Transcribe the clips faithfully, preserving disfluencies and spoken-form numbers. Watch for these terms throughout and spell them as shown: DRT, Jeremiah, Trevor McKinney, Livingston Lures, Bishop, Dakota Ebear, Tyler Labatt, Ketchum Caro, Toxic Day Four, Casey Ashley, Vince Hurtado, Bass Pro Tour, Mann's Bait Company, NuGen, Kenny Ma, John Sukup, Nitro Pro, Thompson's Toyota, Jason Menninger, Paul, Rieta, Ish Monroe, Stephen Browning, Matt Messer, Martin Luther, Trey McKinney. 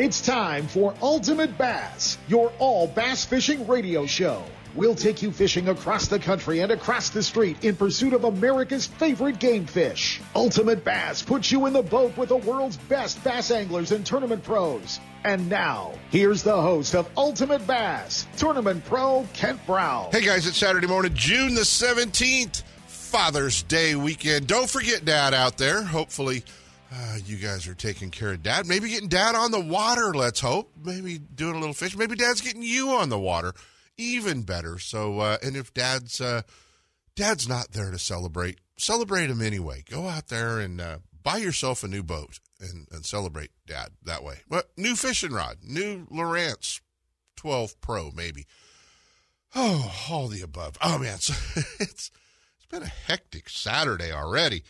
It's time for Ultimate Bass, your all bass fishing radio show. We'll take you fishing across the country and across the street in pursuit of America's favorite game fish. Ultimate Bass puts you in the boat with the world's best bass anglers and tournament pros. And now, here's the host of Ultimate Bass, tournament pro Kent Brown. Hey guys, it's Saturday morning, June the seventeenth, Father's Day weekend. Don't forget Dad out there. Hopefully uh, you guys are taking care of Dad. Maybe getting Dad on the water, let's hope. Maybe doing a little fish. Maybe Dad's getting you on the water. Even better. So, uh, and if dad's uh, dad's not there to celebrate, celebrate him anyway. Go out there and uh, buy yourself a new boat and, and celebrate Dad that way. Well, new fishing rod, new Lowrance twelve Pro, maybe. Oh, all the above. Oh man, so it's it's been a hectic Saturday already.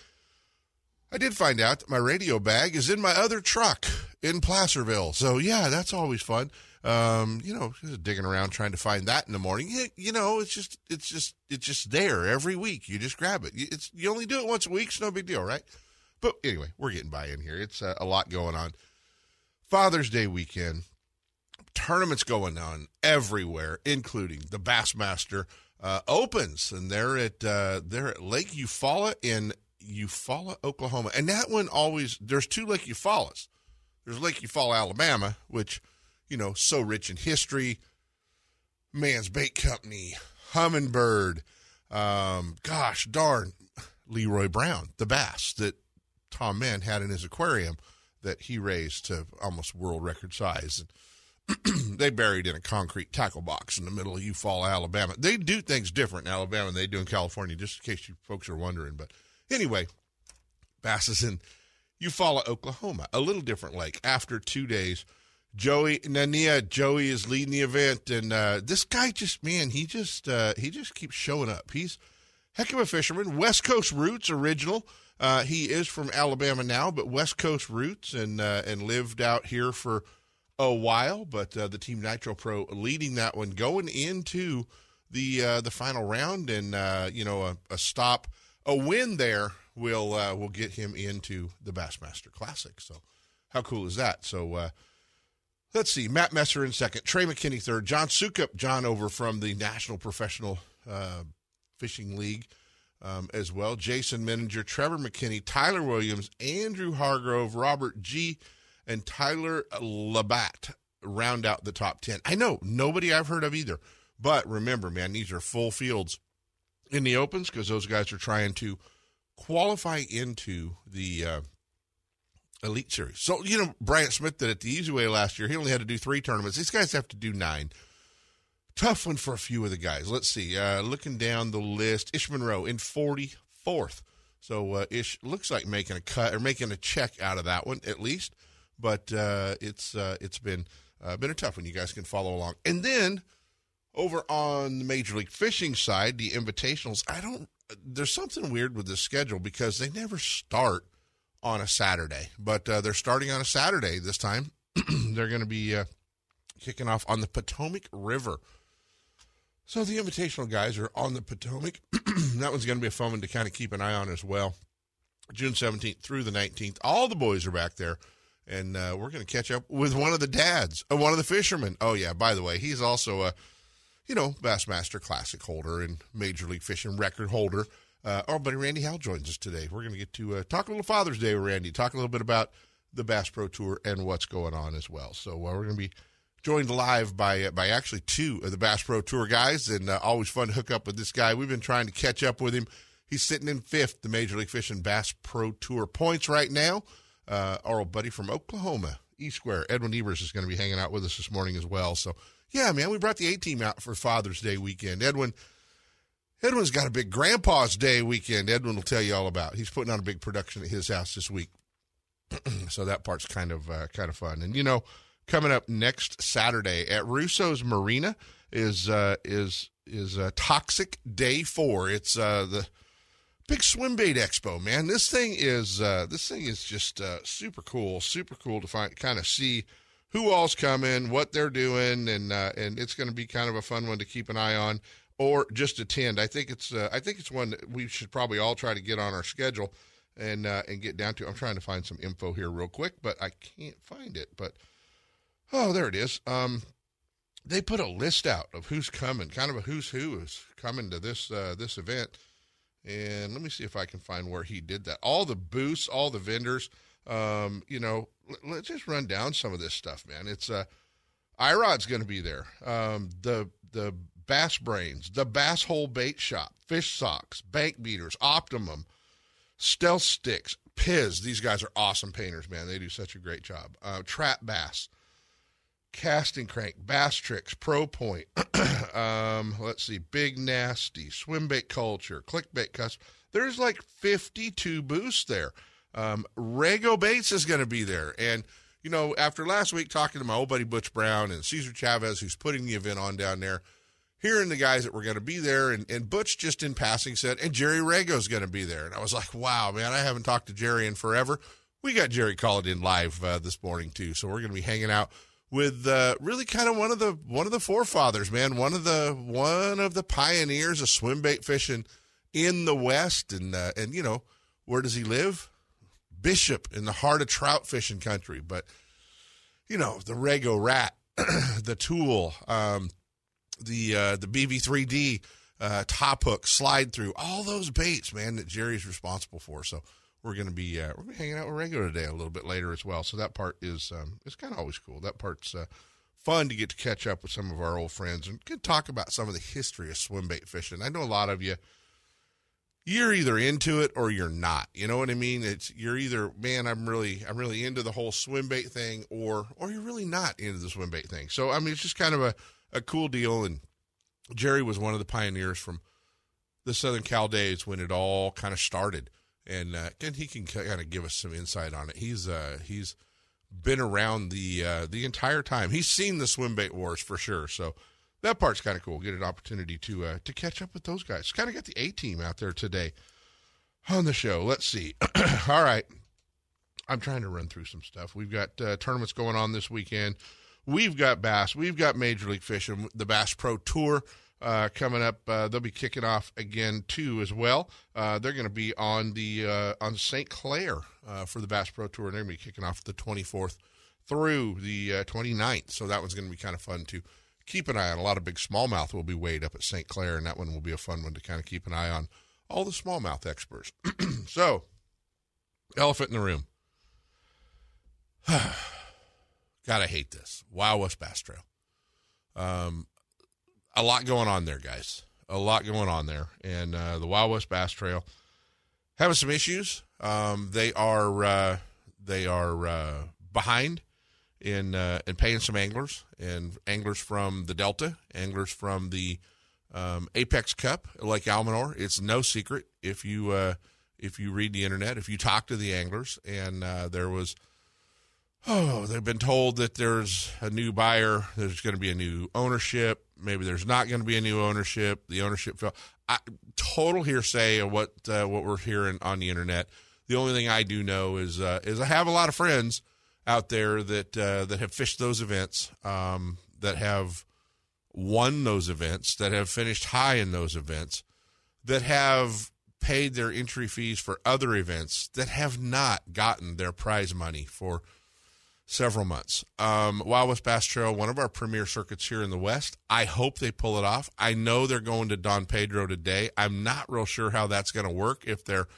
I did find out that my radio bag is in my other truck in Placerville. So yeah, that's always fun. Um, you know, just digging around trying to find that in the morning. You, you know, it's just, it's just, it's just there every week. You just grab it. It's, you only do it once a week. It's no big deal, right? But anyway, we're getting by in here. It's a, a lot going on. Father's Day weekend, tournaments going on everywhere, including the Bassmaster uh, Opens, and they're at uh, they're at Lake Eufaula in Eufaula, Oklahoma. And that one always there's two Lake Eufaulas. There's Lake Eufaula, Alabama, which, you know, so rich in history. Mann's Bait Company, Humminbird, um, gosh darn, Leroy Brown, the bass that Tom Mann had in his aquarium that he raised to almost world record size. And they buried in a concrete tackle box in the middle of Eufaula, Alabama. They do things different in Alabama than they do in California, just in case you folks are wondering. But anyway, bass is in Eufaula, Oklahoma, a little different lake. After two days, Joey Nania, Joey is leading the event, and uh, this guy just, man, he just uh, he just keeps showing up. He's a heck of a fisherman, West Coast roots, original. Uh, he is from Alabama now, but West Coast roots, and uh, and lived out here for a while. But uh, the team Nitro Pro leading that one, going into the uh, the final round, and uh, you know, a, a stop, a win there will uh, will get him into the Bassmaster Classic. So how cool is that? So. Uh, Let's see, Matt Messer in second, Trey McKinney third, John Sukup, John over from the National Professional uh, Fishing League um, as well, Jason Menninger, Trevor McKinney, Tyler Williams, Andrew Hargrove, Robert G., and Tyler Labatt round out the top ten. I know, nobody I've heard of either, but remember, man, these are full fields in the Opens because those guys are trying to qualify into the uh, – Elite Series. So, you know, Bryant Smith did it the easy way last year. He only had to do three tournaments. These guys have to do nine. Tough one for a few of the guys. Let's see. Uh, looking down the list, Ish Monroe in forty-fourth. So uh, Ish looks like making a cut or making a check out of that one at least. But uh, it's uh, it's been uh, been a tough one. You guys can follow along. And then over on the Major League Fishing side, the Invitationals. I don't. There's something weird with this schedule because they never start on a Saturday, but uh, they're starting on a Saturday this time. They're going to be uh, kicking off on the Potomac River. So the Invitational guys are on the Potomac. That one's going to be a fun one to kind of keep an eye on as well. June seventeenth through the nineteenth, all the boys are back there, and uh, we're going to catch up with one of the dads, uh, one of the fishermen. Oh yeah, by the way, he's also a, you know, Bassmaster Classic holder and Major League Fishing record holder. Uh, our buddy Randy Howell joins us today. We're going to get to uh, talk a little Father's Day with Randy, talk a little bit about the Bass Pro Tour and what's going on as well. So uh, we're going to be joined live by uh, by actually two of the Bass Pro Tour guys, and uh, always fun to hook up with this guy. We've been trying to catch up with him. He's sitting in fifth, the Major League Fishing Bass Pro Tour points right now. Uh, our old buddy from Oklahoma, E-Square, Edwin Evers, is going to be hanging out with us this morning as well. So, yeah, man, we brought the A-Team out for Father's Day weekend. Edwin, Edwin's got a big Grandpa's Day weekend. Edwin will tell you all about. He's putting on a big production at his house this week, so that part's kind of uh, kind of fun. And you know, coming up next Saturday at Russo's Marina is uh, is is uh, Toxic Day Four. It's uh, the big swim bait expo, man. This thing is uh, this thing is just uh, super cool, super cool to find, kind of see who all's coming, what they're doing, and uh, and it's going to be kind of a fun one to keep an eye on. Or just attend. I think it's uh, I think it's one that we should probably all try to get on our schedule and uh, and get down to. I'm trying to find some info here real quick, but I can't find it. But oh, there it is. Um, they put a list out of who's coming, kind of a who's who is coming to this uh, this event. And let me see if I can find where he did that. All the booths, all the vendors, um, you know, l- let's just run down some of this stuff, man. It's uh, I rod's going to be there. Um, the the Bass Brains, the Bass Hole Bait Shop, Fish Socks, Bank Beaters, Optimum, Stealth Sticks, Piz. These guys are awesome painters, man. They do such a great job. Uh, Trap Bass, Casting Crank, Bass Tricks, Pro Point. um, let's see, Big Nasty, Swimbait Culture, Clickbait Custom. There's like fifty-two booths there. Um, Rago Baits is going to be there. And, you know, after last week talking to my old buddy Butch Brown and Cesar Chavez, who's putting the event on down there, hearing the guys that were going to be there, and, and Butch just in passing said, and Jerry Rago's going to be there. And I was like, wow, man, I haven't talked to Jerry in forever. We got Jerry called in live uh, this morning, too. So we're going to be hanging out with uh, really kind of one of the one of the forefathers, man, one of the one of the pioneers of swimbait fishing in the West, and uh, and you know, where does he live? Bishop, in the heart of trout fishing country. But you know, the Rago Rat, the Tool, um, the uh, the B V three D, uh, top hook, slide through, all those baits, man, that Jerry's responsible for. So We're gonna be uh, we're gonna be hanging out with Rago today a little bit later as well. So that part is um, it's kind of always cool. That part's uh, fun to get to catch up with some of our old friends and get to talk about some of the history of swimbait fishing. I know a lot of you, you're either into it or you're not. You know what I mean? It's you're either man, I'm really I'm really into the whole swimbait thing, or or you're really not into the swimbait thing. So I mean, it's just kind of a a cool deal. And Jerry was one of the pioneers from the Southern Cal days when it all kind of started. And uh, and he can kind of give us some insight on it. He's uh, he's been around the uh, the entire time. He's seen the swimbait wars for sure. So that part's kind of cool. Get an opportunity to uh, to catch up with those guys. Kind of got the A team out there today on the show. Let's see. All right, I'm trying to run through some stuff. We've got uh, tournaments going on this weekend. We've got bass. We've got Major League Fishing. The Bass Pro Tour. Uh, coming up, uh, they'll be kicking off again too as well. Uh, they're going to be on the uh, on Saint Clair uh, for the Bass Pro Tour, and they're going to be kicking off the twenty-fourth through the uh, twenty-ninth. So that one's going to be kind of fun to keep an eye on. A lot of big smallmouth will be weighed up at Saint Clair, and that one will be a fun one to kind of keep an eye on. All the smallmouth experts. So, elephant in the room. God, I hate this. Wild West Bass Trail. Um. A lot going on there, guys. A lot going on there. And uh, the Wild West Bass Trail having some issues. Um, they are uh, they are uh, behind in uh, in paying some anglers, and anglers from the Delta, anglers from the um, Apex Cup, Lake Almanor. It's no secret if you uh, if you read the internet, if you talk to the anglers, and uh, there was. Oh, they've been told that there's a new buyer, there's going to be a new ownership, maybe there's not going to be a new ownership, the ownership fell. I, total hearsay of what uh, what we're hearing on the internet. The only thing I do know is uh, is I have a lot of friends out there that uh, that have fished those events, um, that have won those events, that have finished high in those events, that have paid their entry fees for other events, that have not gotten their prize money for several months. Um, Wild West Bass Trail, one of our premier circuits here in the West. I hope they pull it off. I know they're going to Don Pedro today. I'm not real sure how that's going to work if they're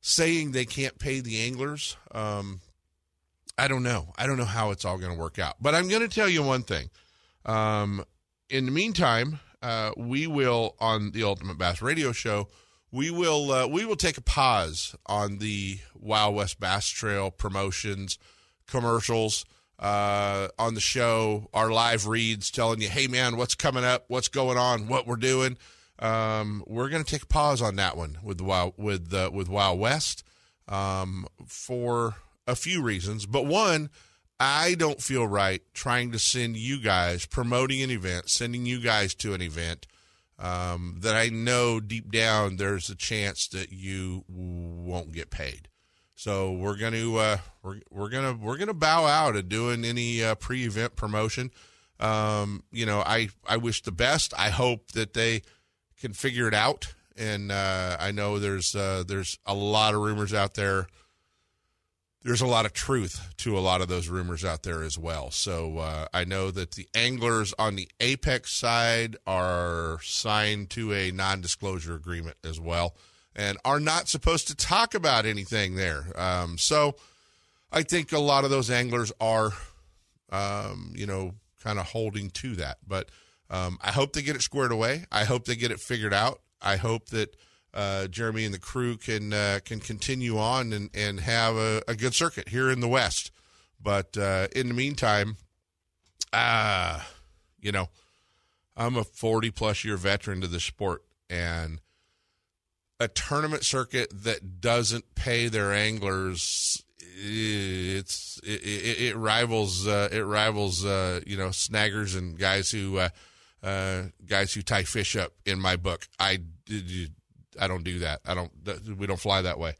saying they can't pay the anglers. Um, I don't know. I don't know how it's all going to work out. But I'm going to tell you one thing. Um, in the meantime, uh, we will, on the Ultimate Bass Radio Show, we will uh, we will take a pause on the Wild West Bass Trail promotions, commercials, uh, on the show, our live reads telling you, hey man, what's coming up, what's going on, what we're doing. Um, we're going to take a pause on that one with the Wild, with the, with Wild West, um, for a few reasons, but one, I don't feel right trying to send you guys promoting an event, sending you guys to an event, um, that I know deep down, there's a chance that you won't get paid. So we're going to uh, we're we're going to we're going to bow out of doing any uh, pre-event promotion. Um, you know, I, I wish the best. I hope that they can figure it out. And uh, I know there's uh, there's a lot of rumors out there there's a lot of truth to a lot of those rumors out there as well. So uh, I know that the anglers on the Apex side are signed to a non-disclosure agreement as well and are not supposed to talk about anything there. Um, so I think a lot of those anglers are, um, you know, kind of holding to that. But um, I hope they get it squared away. I hope they get it figured out. I hope that Uh, Jeremy and the crew can uh, can continue on and, and have a, a good circuit here in the West. But uh, in the meantime, uh, you know, I'm a forty-plus year veteran to the sport, and a tournament circuit that doesn't pay their anglers, it's it, it, it rivals uh, it rivals uh, you know, snaggers and guys who uh, uh, guys who tie fish up in my book. I did. I don't do that. I don't, we don't fly that way.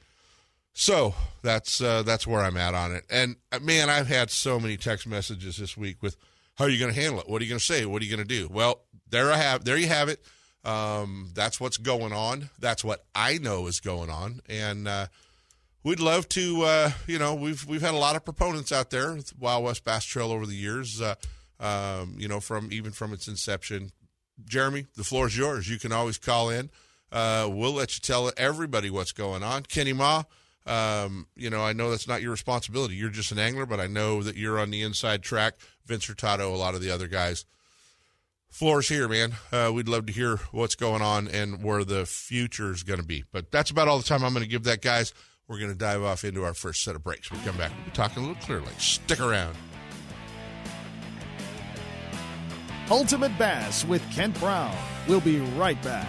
So that's, uh, that's where I'm at on it. And man, I've had so many text messages this week with, how are you going to handle it? What are you going to say? What are you going to do? Well, there I have, there you have it. Um, that's what's going on. That's what I know is going on. And, uh, we'd love to, uh, you know, we've, we've had a lot of proponents out there with Wild West Bass Trail over the years, uh, um, you know, from even from its inception. Jeremy, the floor is yours. You can always call in. Uh, we'll let you tell everybody what's going on. Kenny Ma, um, you know, I know that's not your responsibility. You're just an angler, but I know that you're on the inside track. Vince Hurtado, a lot of the other guys. Floor's here, man. Uh, we'd love to hear what's going on and where the future's going to be. But that's about all the time I'm going to give that, guys. We're going to dive off into our first set of breaks. When we come back, we'll be talking a little Clear Lake. Stick around. Ultimate Bass with Kent Brown. We'll be right back.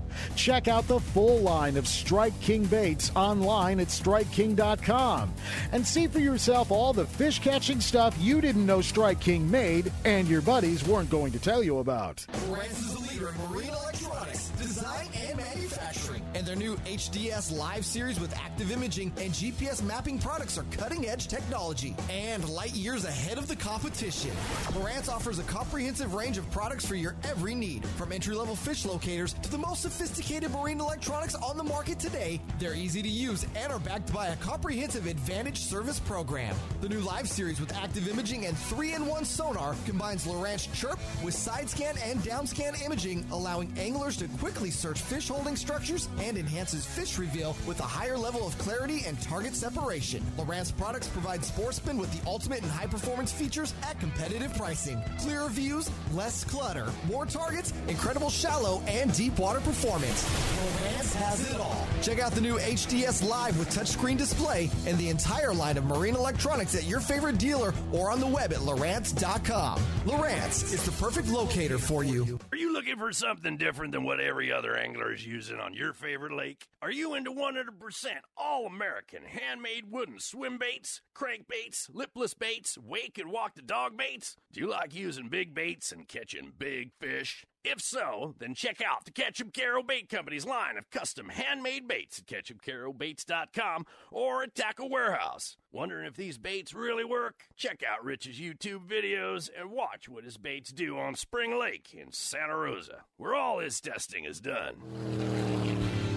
Check out the full line of Strike King baits online at strike king dot com and see for yourself all the fish-catching stuff you didn't know Strike King made and your buddies weren't going to tell you about. Rance is a leader in marine electronics, design, and manufacturing. And their new H D S Live series with active imaging and G P S mapping products are cutting-edge technology and light years ahead of the competition. Lowrance offers a comprehensive range of products for your every need, from entry-level fish locators to the most sophisticated Sophisticated marine electronics on the market today. They're easy to use and are backed by a comprehensive Advantage service program. The new Live series with active imaging and three in one sonar combines Lowrance Chirp with side scan and down scan imaging, allowing anglers to quickly search fish holding structures and enhances fish reveal with a higher level of clarity and target separation. Lowrance products provide sportsmen with the ultimate and high performance features at competitive pricing. Clearer views, less clutter, more targets, incredible shallow and deep water performance. Lowrance has it all. Check out the new H D S Live with touchscreen display and the entire line of marine electronics at your favorite dealer or on the web at lowrance dot com. Lowrance is the perfect locator for you. Are you looking for something different than what every other angler is using on your favorite lake? Are you into one hundred percent all-American handmade wooden swim baits, crankbaits, lipless baits, wake and walk the dog baits? Do you like using big baits and catching big fish? If so, then check out the Ketchum Caro Bait Company's line of custom handmade baits at ketchum caro baits dot com or at Tackle Warehouse. Wondering if these baits really work? Check out Rich's YouTube videos and watch what his baits do on Spring Lake in Santa Rosa, where all his testing is done.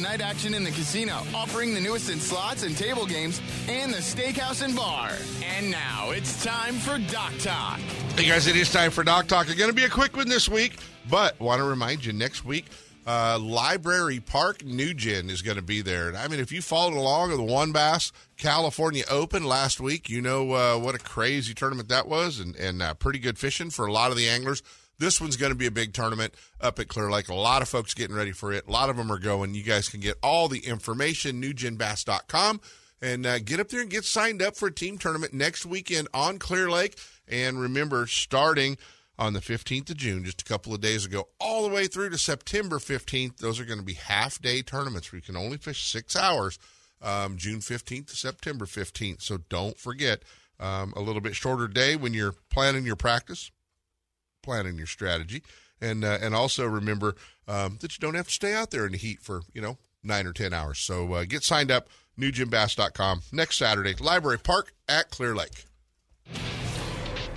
night action in the casino, offering the newest in slots and table games and the steakhouse and bar. And now it's time for Doc Talk. Hey guys, it is time for Doc Talk. It's going to be a quick one this week, but want to remind you, next week, uh, Library Park Nugent is going to be there. I mean, if you followed along with the One Bass California Open last week, you know uh, what a crazy tournament that was, and, and uh, pretty good fishing for a lot of the anglers. This one's going to be a big tournament up at Clear Lake. A lot of folks getting ready for it. A lot of them are going. You guys can get all the information, new gen bass dot com, and uh, get up there and get signed up for a team tournament next weekend on Clear Lake. And remember, starting on the fifteenth of June, just a couple of days ago, all the way through to September fifteenth, those are going to be half-day tournaments where you can only fish six hours, um, June fifteenth to September fifteenth. So don't forget, um, a little bit shorter day when you're planning your practice, planning your strategy, and uh, and also remember um, that you don't have to stay out there in the heat for, you know, nine or ten hours. So uh, get signed up, new gym bass dot com. Next Saturday, Library Park at Clear Lake.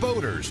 Boaters,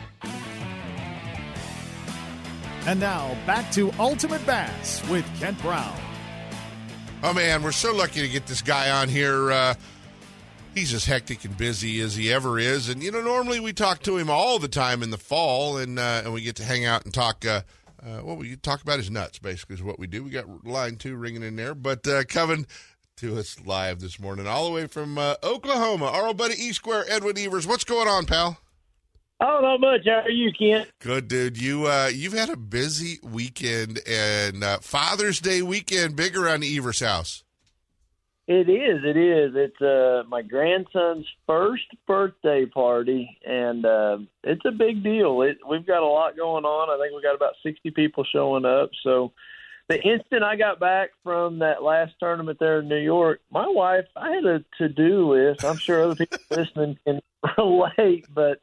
And now, back to Ultimate Bass with Kent Brown. Oh, man, we're so lucky to get this guy on here. Uh, he's as hectic and busy as he ever is. And, you know, normally we talk to him all the time in the fall, and uh, and we get to hang out and talk. Uh, uh, what we talk about is nuts, basically, is what we do. We got line two ringing in there. But uh, coming to us live this morning, all the way from uh, Oklahoma, our old buddy E Square, Edwin Evers. What's going on, pal? Oh, not much. How are you, Kent? Good, dude. You, uh, you've had a busy weekend, and uh, Father's Day weekend, big around the Evers house. It is. It is. It's uh, my grandson's first birthday party, and uh, it's a big deal. It, we've got a lot going on. I think we've got about sixty people showing up. So the instant I got back from that last tournament there in New York, my wife, I had a to-do list. I'm sure other people listening can relate, but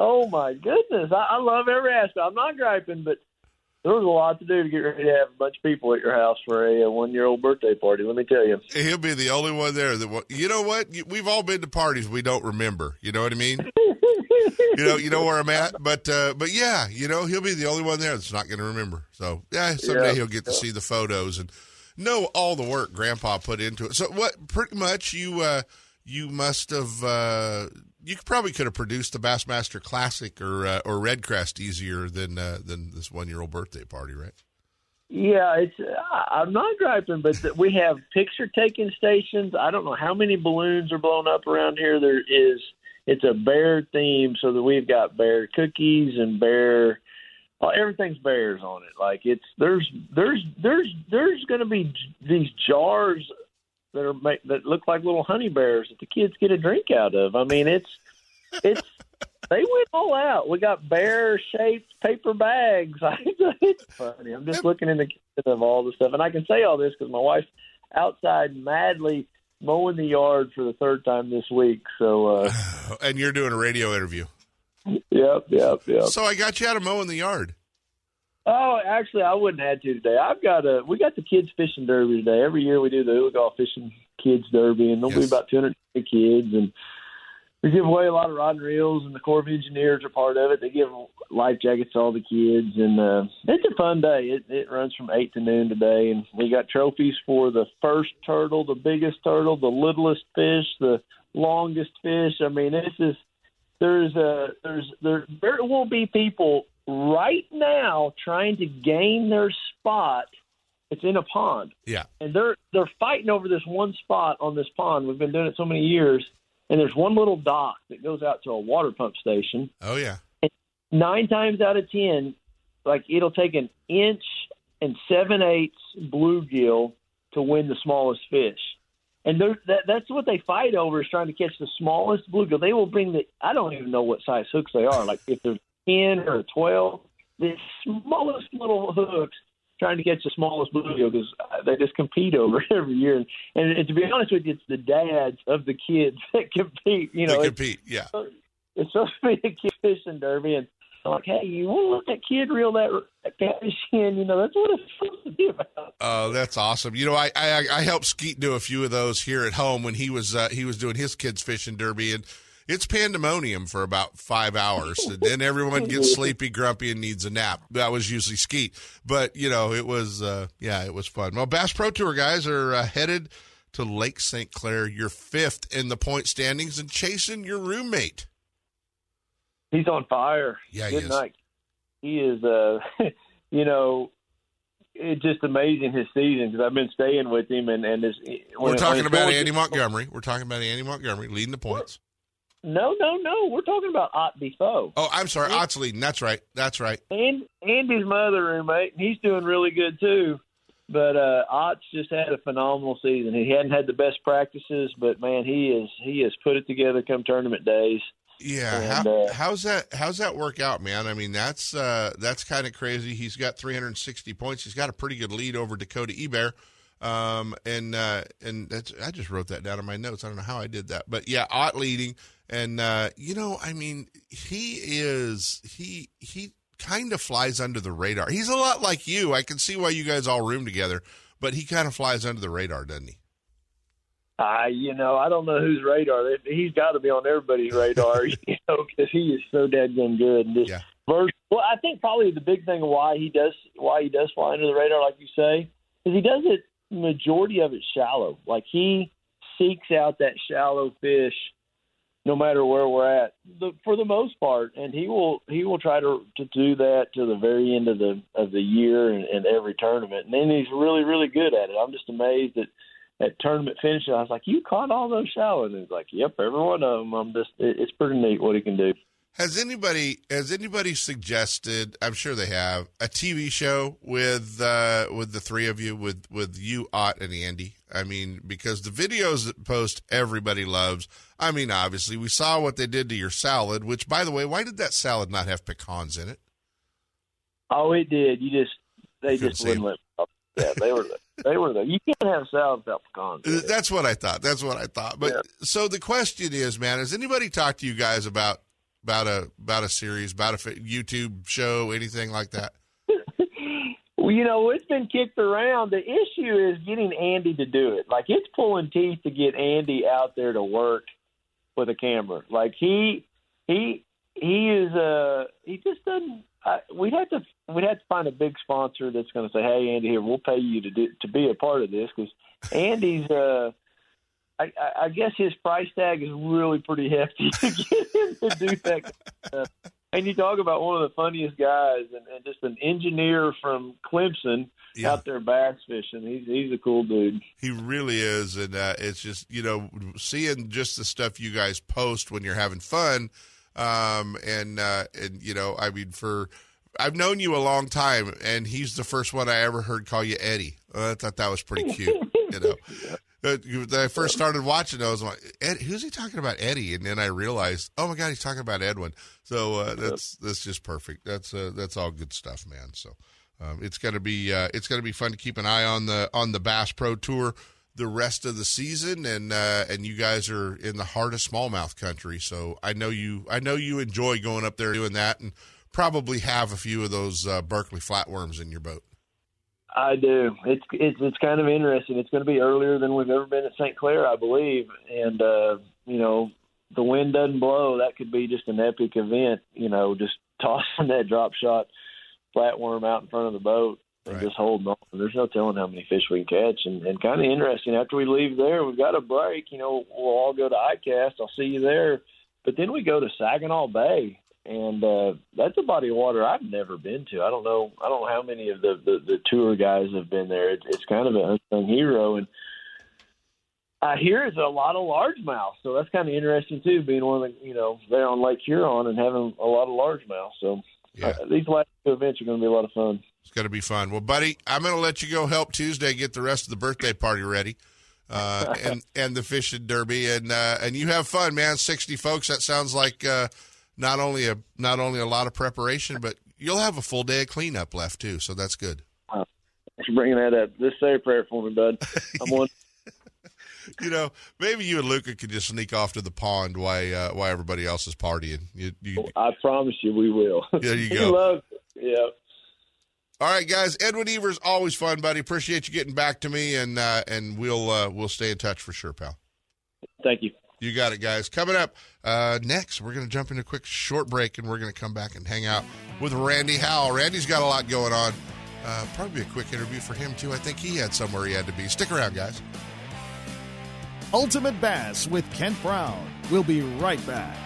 oh, my goodness. I, I love every aspect. I'm not griping, but there was a lot to do to get ready to have a bunch of people at your house for a, a one-year-old birthday party, let me tell you. He'll be the only one there. That, you know what? We've all been to parties we don't remember. You know what I mean? you know you know where I'm at? But, uh, but yeah, you know, he'll be the only one there that's not going to remember. So, yeah, someday yeah. he'll get to see the photos and know all the work Grandpa put into it. So, what pretty much you uh, you must have uh, – you probably could have produced the Bassmaster Classic or uh, or Red Crest easier than uh, than this one-year-old birthday party, right? Yeah, it's. I'm not griping, but the, we have picture-taking stations. I don't know how many balloons are blown up around here. There is. It's a bear theme, so that we've got bear cookies and bear. Well, everything's bears on it. Like it's there's there's there's there's going to be these jars that are make, that look like little honey bears that the kids get a drink out of. I mean, it's it's they went all out. We got bear shaped paper bags. It's funny. I'm just looking in the kitchen of all the stuff, and I can say all this because my wife's outside madly mowing the yard for the third time this week. So, uh, and you're doing a radio interview. Yep, yep, yep. So I got you out of mowing the yard. Oh, actually, I wouldn't have to today. I've got a we got the kids fishing derby today. Every year we do the Uligal fishing kids derby, and there'll yes. be about two hundred fifty kids, and we give away a lot of rod and reels, and the Corps of Engineers are part of it. They give life jackets to all the kids, and uh, it's a fun day. It, it runs from eight to noon today, and we got trophies for the first turtle, the biggest turtle, the littlest fish, the longest fish. I mean, this is there's a there's there there will be people right now trying to gain their spot. It's in a pond, yeah, and they're they're fighting over this one spot on this pond. We've been doing it so many years. And there's one little dock that goes out to a water pump station. Oh, yeah. And nine times out of ten, like, it'll take an inch and seven-eighths bluegill to win the smallest fish. And that, that's what they fight over, is trying to catch the smallest bluegill. They will bring the – I don't even know what size hooks they are. Like, if they're ten or twelve, the smallest little hooks, trying to catch the smallest bluegill, because they just compete over it every year. And, and, and to be honest with you, it's the dads of the kids that compete. You know, they compete, it's, yeah. It's supposed to be a kid fishing derby, and I'm like, hey, you want to let that kid reel that, that catfish in? You know, that's what it's supposed to be about. Oh, uh, that's awesome. You know, I, I I helped Skeet do a few of those here at home when he was uh, he was doing his kids fishing derby, and it's pandemonium for about five hours, and then everyone gets sleepy, grumpy, and needs a nap. That was usually Skeet, but you know, it was, uh, yeah, it was fun. Well, Bass Pro Tour guys are uh, headed to Lake Saint Clair. You're fifth in the point standings and chasing your roommate. He's on fire. Yeah, Good he is. Night. He is, uh, you know, it's just amazing his season, because I've been staying with him, and and his, we're talking about Andy Montgomery. We're talking about Andy Montgomery leading the points. What? No, no, no. We're talking about Ott Defoe. Oh, I'm sorry. Ott's leading. That's right. That's right. And Andy's my other roommate. He's doing really good, too. But uh, Ott's just had a phenomenal season. He hadn't had the best practices, but, man, he is he has put it together come tournament days. Yeah. And, how, uh, how's that How's that work out, man? I mean, that's uh, that's kind of crazy. He's got three hundred sixty points. He's got a pretty good lead over Dakota Ebear. Um, and uh, and that's, I just wrote that down in my notes. I don't know how I did that. But, yeah, Ott leading. And, uh, you know, I mean, he is, he, he kind of flies under the radar. He's a lot like you. I can see why you guys all room together, but he kind of flies under the radar, doesn't he? Uh, you know, I don't know whose radar. He's got to be on everybody's radar, you know, because he is so dadgum good. And just yeah. vers- well, I think probably the big thing why he does, why he does fly under the radar, like you say, is he does it, majority of it shallow. Like, he seeks out that shallow fish no matter where we're at, the, for the most part, and he will he will try to, to do that to the very end of the of the year and, and every tournament. And then he's really, really good at it. I'm just amazed at, at tournament finishing. I was like, you caught all those shallows? And he's like, yep, every one of them. I'm just, it, it's pretty neat what he can do. Has anybody has anybody suggested, I'm sure they have, a T V show with uh, with the three of you, with, with you, Ott, and Andy? I mean, because the videos that post, everybody loves. I mean, obviously, we saw what they did to your salad, which, by the way, why did that salad not have pecans in it? Oh, it did. You just They you just wouldn't let me. Yeah, they were They were there. You can't have salad without pecans. Right? That's what I thought. That's what I thought. But yeah. So the question is, man, has anybody talked to you guys about, about a about a series, about a YouTube show, anything like that? Well, you know, it's been kicked around. The issue is getting Andy to do it. Like, it's pulling teeth to get Andy out there to work with a camera. Like, he he he is uh he just doesn't. I, we'd have to we'd have to find a big sponsor that's going to say, "Hey, Andy, here, we'll pay you to do, to be a part of this," because Andy's. Uh, I, I guess his price tag is really pretty hefty to get him to do that kind of stuff. And you talk about one of the funniest guys, and, and just an engineer from Clemson yeah. out there bass fishing. He's he's a cool dude. He really is, and uh, it's just, you know, seeing just the stuff you guys post when you're having fun, um, and uh, and you know, I mean, for I've known you a long time, and he's the first one I ever heard call you Eddie. Uh, I thought that was pretty cute, you know. When I first started watching, I was like, Ed, who's he talking about, Eddie? And then I realized, oh, my God, he's talking about Edwin. So uh, that's that's just perfect. That's uh, that's all good stuff, man. So um, it's going to be uh, it's going to be fun to keep an eye on the on the Bass Pro Tour the rest of the season. And uh, and you guys are in the heart of smallmouth country. So I know you I know you enjoy going up there doing that, and probably have a few of those uh, Berkeley flatworms in your boat. I do. It's, it's it's kind of interesting. It's going to be earlier than we've ever been at Saint Clair, I believe. And, uh, you know, the wind doesn't blow. That could be just an epic event, you know, just tossing that drop shot flatworm out in front of the boat and right. just holding on. There's no telling how many fish we can catch. And, and kind of interesting, after we leave there, we've got a break. You know, we'll all go to ICAST. I'll see you there. But then we go to Saginaw Bay. And uh, that's a body of water I've never been to. I don't know. I don't know how many of the, the, the tour guys have been there. It's, it's kind of an unsung hero. And I hear it's a lot of largemouth. So that's kind of interesting, too, being one of the, you know, there on Lake Huron and having a lot of largemouth. So yeah. uh, these last two events are going to be a lot of fun. It's going to be fun. Well, buddy, I'm going to let you go help Tuesday get the rest of the birthday party ready uh, and, and the fishing derby. And, uh, and you have fun, man. sixty folks, that sounds like uh, – Not only a not only a lot of preparation, but you'll have a full day of cleanup left too, so that's good. Wow. Thanks for bringing that up. Just say a prayer for me, bud. I'm one. You know, maybe you and Luca could just sneak off to the pond while uh, while everybody else is partying. You, you, I promise you, we will. There you go. Love yeah. All right, guys. Edwin Evers, always fun, buddy. Appreciate you getting back to me, and uh, and we'll uh, we'll stay in touch for sure, pal. Thank you. You got it, guys. Coming up uh, next, we're going to jump into a quick short break, and we're going to come back and hang out with Randy Howell. Randy's got a lot going on. Uh, probably a quick interview for him, too. I think he had somewhere he had to be. Stick around, guys. Ultimate Bass with Kent Brown. We'll be right back.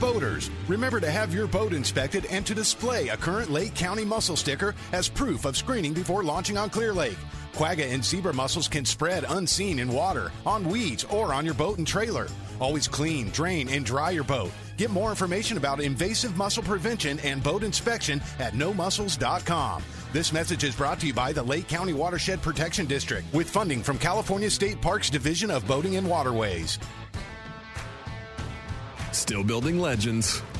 Boaters, remember to have your boat inspected and to display a current Lake County mussel sticker as proof of screening before launching on Clear Lake. Quagga and zebra mussels can spread unseen in water, on weeds, or on your boat and trailer. Always clean, drain, and dry your boat. Get more information about invasive mussel prevention and boat inspection at no mussels dot com. This message is brought to you by the Lake County Watershed Protection District with funding from California State Parks Division of Boating and Waterways. Still building legends,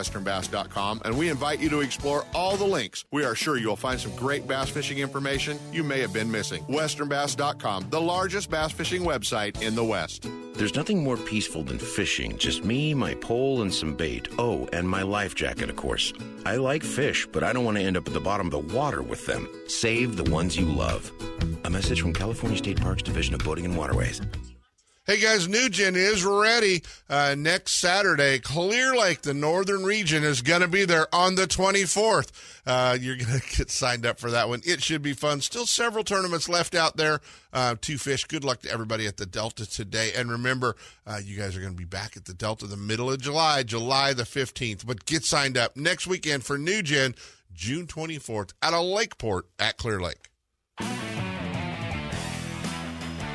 western bass dot com, and we invite you to explore all the links. We are sure you'll find some great bass fishing information you may have been missing. western bass dot com, the largest bass fishing website in the West. There's nothing more peaceful than fishing. Just me, my pole, and some bait. Oh, and my life jacket, of course. I like fish, but I don't want to end up at the bottom of the water with them. Save the ones you love. A message from California State Parks Division of Boating and Waterways. Hey, guys, NuGen is ready. Uh, next Saturday, Clear Lake, the northern region, is going to be there on the twenty-fourth. Uh, you're going to get signed up for that one. It should be fun. Still several tournaments left out there uh, to fish. Good luck to everybody at the Delta today. And remember, uh, you guys are going to be back at the Delta the middle of July, July the fifteenth. But get signed up next weekend for NuGen, June twenty-fourth, out of Lakeport at Clear Lake.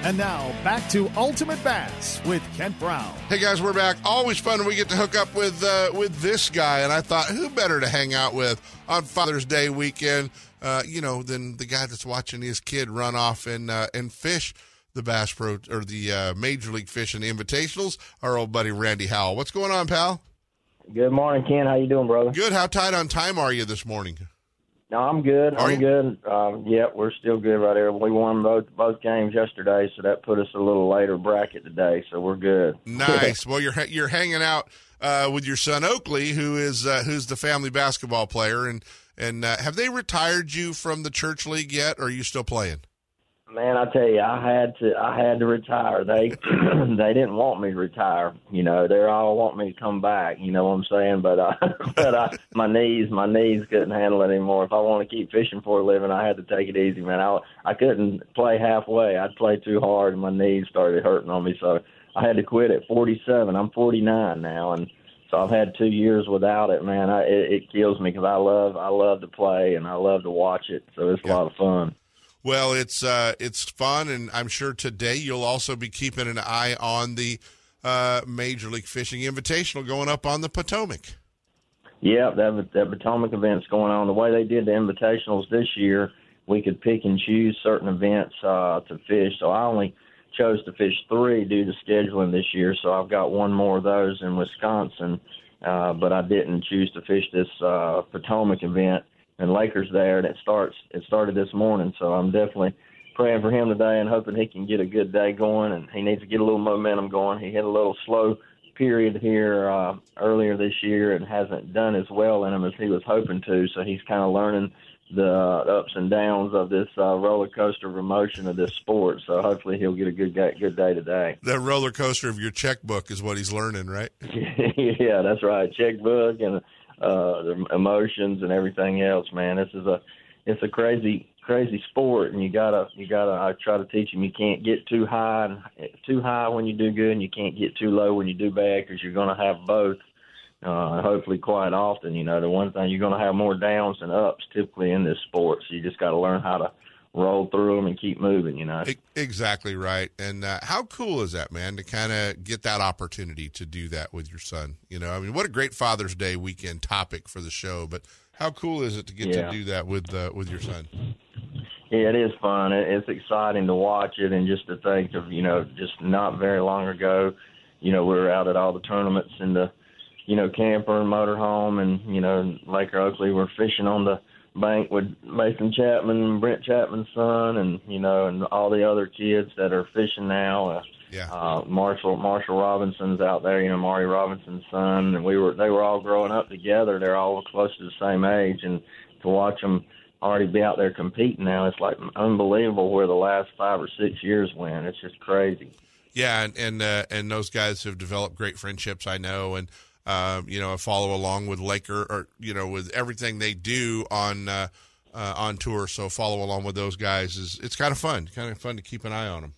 And now, back to Ultimate Bass with Kent Brown. Hey, guys, we're back. Always fun when we get to hook up with uh, with this guy. And I thought, who better to hang out with on Father's Day weekend, uh, you know, than the guy that's watching his kid run off and uh, and fish the Bass Pro or the uh, Major League Fishing Invitationals, our old buddy Randy Howell. What's going on, pal? Good morning, Ken. How you doing, brother? Good. How tight on time are you this morning? No, I'm good. Are I'm you? good. Um, yeah, we're still good right here. We won both both games yesterday, so that put us a little later bracket today. So we're good. Nice. Well, you're you're hanging out uh, with your son Oakley, who is uh, who's the family basketball player, and And uh, have they retired you from the church league yet, or are you still playing? Man, I tell you, I had to I had to retire. They they didn't want me to retire. You know, they all want me to come back. You know what I'm saying? But I, but I, my knees my knees couldn't handle it anymore. If I want to keep fishing for a living, I had to take it easy, man. I I couldn't play halfway. I'd play too hard, and my knees started hurting on me. So I had to quit at forty-seven. I'm forty-nine now, and so I've had two years without it, man. I, it, it kills me because I love I love to play and I love to watch it. So it's a yeah. lot of fun. Well, it's uh, it's fun, and I'm sure today you'll also be keeping an eye on the uh, Major League Fishing Invitational going up on the Potomac. Yeah, that, that Potomac event's going on. The way they did the invitationals this year, we could pick and choose certain events uh, to fish. So I only chose to fish three due to scheduling this year, so I've got one more of those in Wisconsin, uh, but I didn't choose to fish this uh, Potomac event. And Laker's there, and it starts. It started this morning, so I'm definitely praying for him today and hoping he can get a good day going. And he needs to get a little momentum going. He hit a little slow period here uh, earlier this year and hasn't done as well in him as he was hoping to. So he's kind of learning the ups and downs of this uh, roller coaster of emotion of this sport. So hopefully he'll get a good day, good day today. That roller coaster of your checkbook is what he's learning, right? Yeah, that's right. Checkbook and uh the emotions and everything else, man. This is a it's a crazy crazy sport, and you gotta you gotta I try to teach them you can't get too high too high when you do good, and you can't get too low when you do bad, because you're gonna have both uh hopefully quite often. You know, the one thing, you're gonna have more downs than ups typically in this sport, so you just got to learn how to roll through them and keep moving, you know. Exactly right. And uh, how cool is that, man, to kind of get that opportunity to do that with your son? You know, I mean, what a great Father's Day weekend topic for the show, but how cool is it to get yeah. to do that with uh, with your son? Yeah, it is fun. It's exciting to watch it, and just to think of, you know, just not very long ago, you know, we were out at all the tournaments in the, you know, camper and motorhome, and, you know, Lake Oakley, we're fishing on the bank with Mason Chapman and Brent Chapman's son, and you know, and all the other kids that are fishing now. Uh, yeah. uh Marshall Marshall Robinson's out there, you know, Maury Robinson's son, and we were they were all growing up together. They're all close to the same age, and to watch them already be out there competing now, it's like unbelievable where the last five or six years went. It's just crazy. Yeah, and and uh, and those guys have developed great friendships, I know, and. Um, you know, I follow along with Laker, or you know, with everything they do on uh, uh, on tour. So follow along with those guys. Is it's kind of fun, kind of fun to keep an eye on them.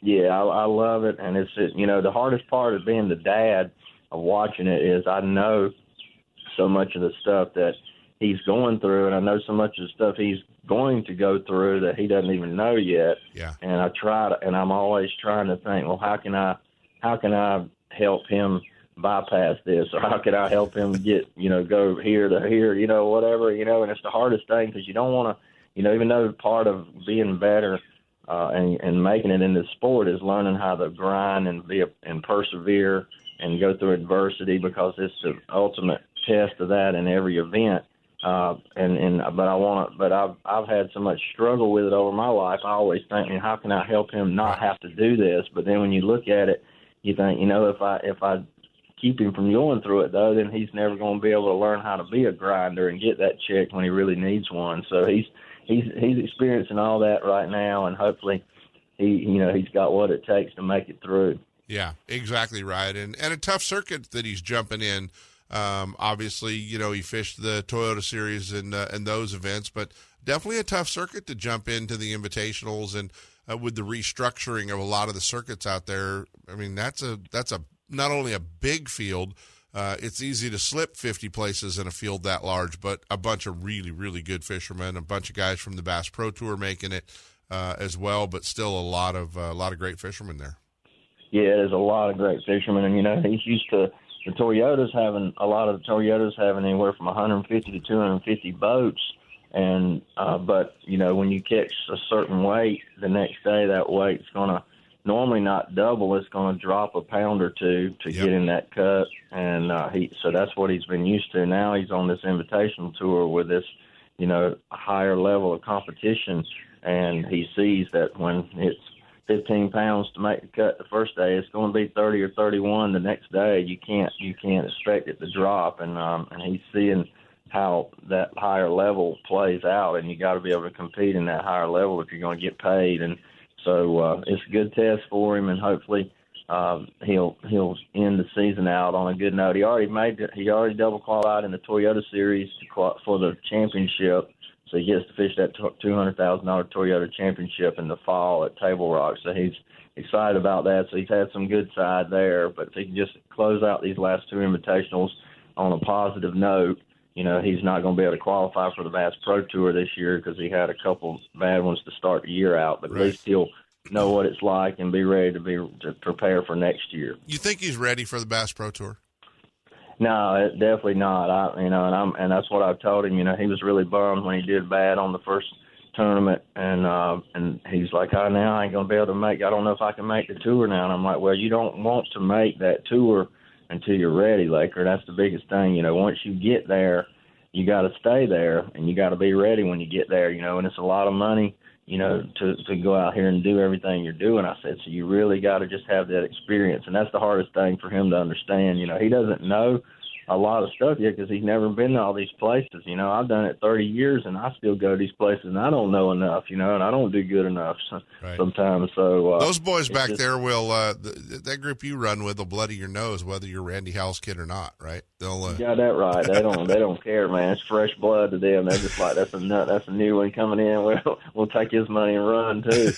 Yeah, I, I love it, and it's it, you know, the hardest part of being the dad of watching it is I know so much of the stuff that he's going through, and I know so much of the stuff he's going to go through that he doesn't even know yet. Yeah, and I try to, and I'm always trying to think, well, how can I, how can I help him bypass this, or how could I help him get, you know, go here to here, you know, whatever, you know. And it's the hardest thing, because you don't want to, you know, even though part of being better uh, and, and making it in this sport is learning how to grind and be a, and persevere and go through adversity, because it's the ultimate test of that in every event. Uh, and, and but I want to, but I've I've had so much struggle with it over my life. I always think, how can I help him not have to do this? But then when you look at it, you think, you know, if I if I keep him from going through it, though, then he's never going to be able to learn how to be a grinder and get that check when he really needs one. So he's he's he's experiencing all that right now, and hopefully he you know he's got what it takes to make it through. Yeah, exactly right. And and a tough circuit that he's jumping in. Um, obviously, you know, he fished the Toyota Series and uh, and those events, but definitely a tough circuit to jump into the invitationals, and uh, with the restructuring of a lot of the circuits out there. I mean, that's a that's a not only a big field, uh, it's easy to slip fifty places in a field that large, but a bunch of really, really good fishermen, a bunch of guys from the Bass Pro Tour making it uh, as well, but still a lot of uh, a lot of great fishermen there. Yeah, there's a lot of great fishermen, and you know, he's used to the Toyotas having a lot of the Toyotas having anywhere from one hundred fifty to two hundred fifty boats, and uh, but you know, when you catch a certain weight, the next day that weight's gonna normally not double, it's going to drop a pound or two to yep. get in that cut. And uh, he, so that's what he's been used to. Now he's on this invitational tour with this, you know, higher level of competition. And he sees that when it's fifteen pounds to make the cut the first day, it's going to be thirty or thirty-one the next day. You can't, you can't expect it to drop. And, um, and he's seeing how that higher level plays out, and you got to be able to compete in that higher level if you're going to get paid. And so uh, it's a good test for him, and hopefully um, he'll he'll end the season out on a good note. He already made he already double qualified in the Toyota Series to qual- for the championship, so he gets to fish that two hundred thousand dollars Toyota Championship in the fall at Table Rock. So he's excited about that. So he's had some good side there, but if he can just close out these last two invitationals on a positive note, you know, he's not going to be able to qualify for the Bass Pro Tour this year because he had a couple bad ones to start the year out. But right. At least he'll know what it's like and be ready to be to prepare for next year. You think he's ready for the Bass Pro Tour? No, definitely not. I, you know, and I'm, and that's what I've told him. You know, he was really bummed when he did bad on the first tournament, and uh, and he's like, "I oh, now I ain't gonna be able to make. I don't know if I can make the tour now." And I'm like, "Well, you don't want to make that tour until you're ready, Laker. That's the biggest thing. You know, once you get there, you got to stay there, and you got to be ready when you get there. You know, and it's a lot of money, you know, to to go out here and do everything you're doing." I said, so you really got to just have that experience. And that's the hardest thing for him to understand. You know, he doesn't know a lot of stuff yet because he's never been to all these places. You know, I've done it thirty years, and I still go to these places, and I don't know enough, you know, and I don't do good enough right. sometimes. So uh, those boys back just, there will, uh, th- that group you run with will bloody your nose whether you're Randy Howell's kid or not, right? They'll, uh... You got that right. They don't They don't care, man. It's fresh blood to them. They're just like, that's a nut. That's a new one coming in. We'll, we'll take his money and run, too.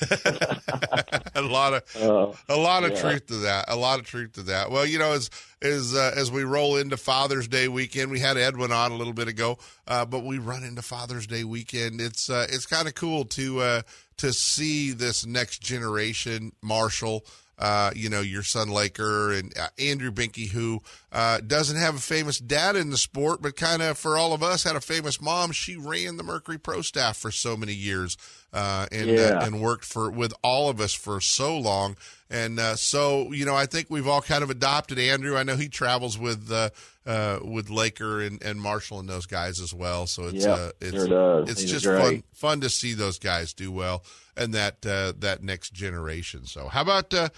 a lot of uh, a lot of yeah. truth to that. A lot of truth to that. Well, you know, as, as, uh, as we roll into Father's Day weekend. We had Edwin on a little bit ago, uh, but we run into Father's Day weekend. It's uh, it's kind of cool to uh, to see this next generation Marshall, uh, you know, your son Laker and uh, Andrew Binke, who uh, doesn't have a famous dad in the sport, but kind of for all of us had a famous mom. She ran the Mercury Pro staff for so many years uh, and yeah. uh, and worked for with all of us for so long. And uh, so, you know, I think we've all kind of adopted Andrew. I know he travels with uh, uh, with Laker and, and Marshall and those guys as well. So it's yeah, uh, it's sure it's He's just fun, fun to see those guys do well and that uh, that next generation. So how about uh,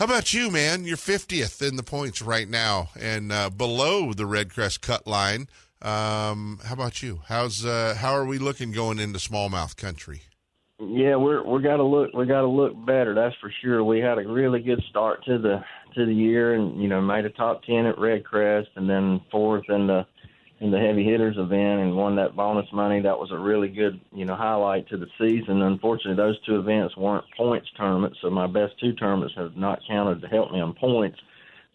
how about you, man? You're fiftieth in the points right now and uh, below the Red Crest cut line. Um, how about you? How's uh, how are we looking going into smallmouth country? Yeah, we're we gotta look we gotta look better. That's for sure. We had a really good start to the to the year, and you know made a top ten at Red Crest, and then fourth in the in the heavy hitters event, and won that bonus money. That was a really good you know highlight to the season. Unfortunately, those two events weren't points tournaments, so my best two tournaments have not counted to help me on points.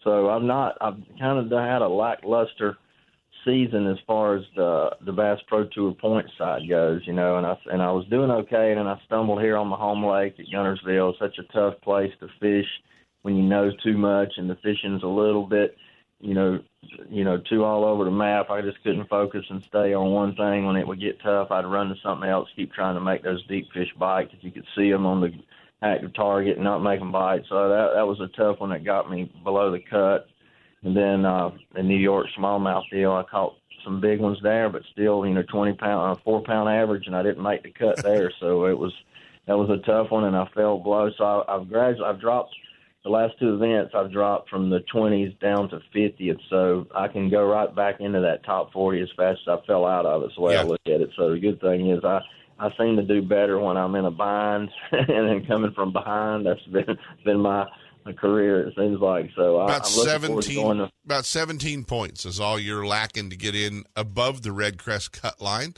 So I'm not I've kind of had a lackluster season as far as the the Bass Pro Tour point side goes, you know, and I and I was doing okay, and then I stumbled here on my home lake at Gunnersville. It's such a tough place to fish when you know too much, and the fishing's a little bit, you know, you know, too all over the map. I just couldn't focus and stay on one thing. When it would get tough, I'd run to something else, keep trying to make those deep fish bite because you could see them on the active target and not make them bite. So that that was a tough one that got me below the cut. And then uh, the New York smallmouth deal, I caught some big ones there, but still, you know, twenty pound, uh, four pound average, and I didn't make the cut there. So it was, that was a tough one, and I fell below. So I, I've gradually, I've dropped the last two events. I've dropped from the twenties down to fiftieth, so I can go right back into that top forty as fast as I fell out of it. So yeah. I look at it. So the good thing is I. I seem to do better when I'm in a bind and then coming from behind. That's been been my career, it seems like. So about I'm seventeen, to... about seventeen points is all you're lacking to get in above the Red Crest cut line.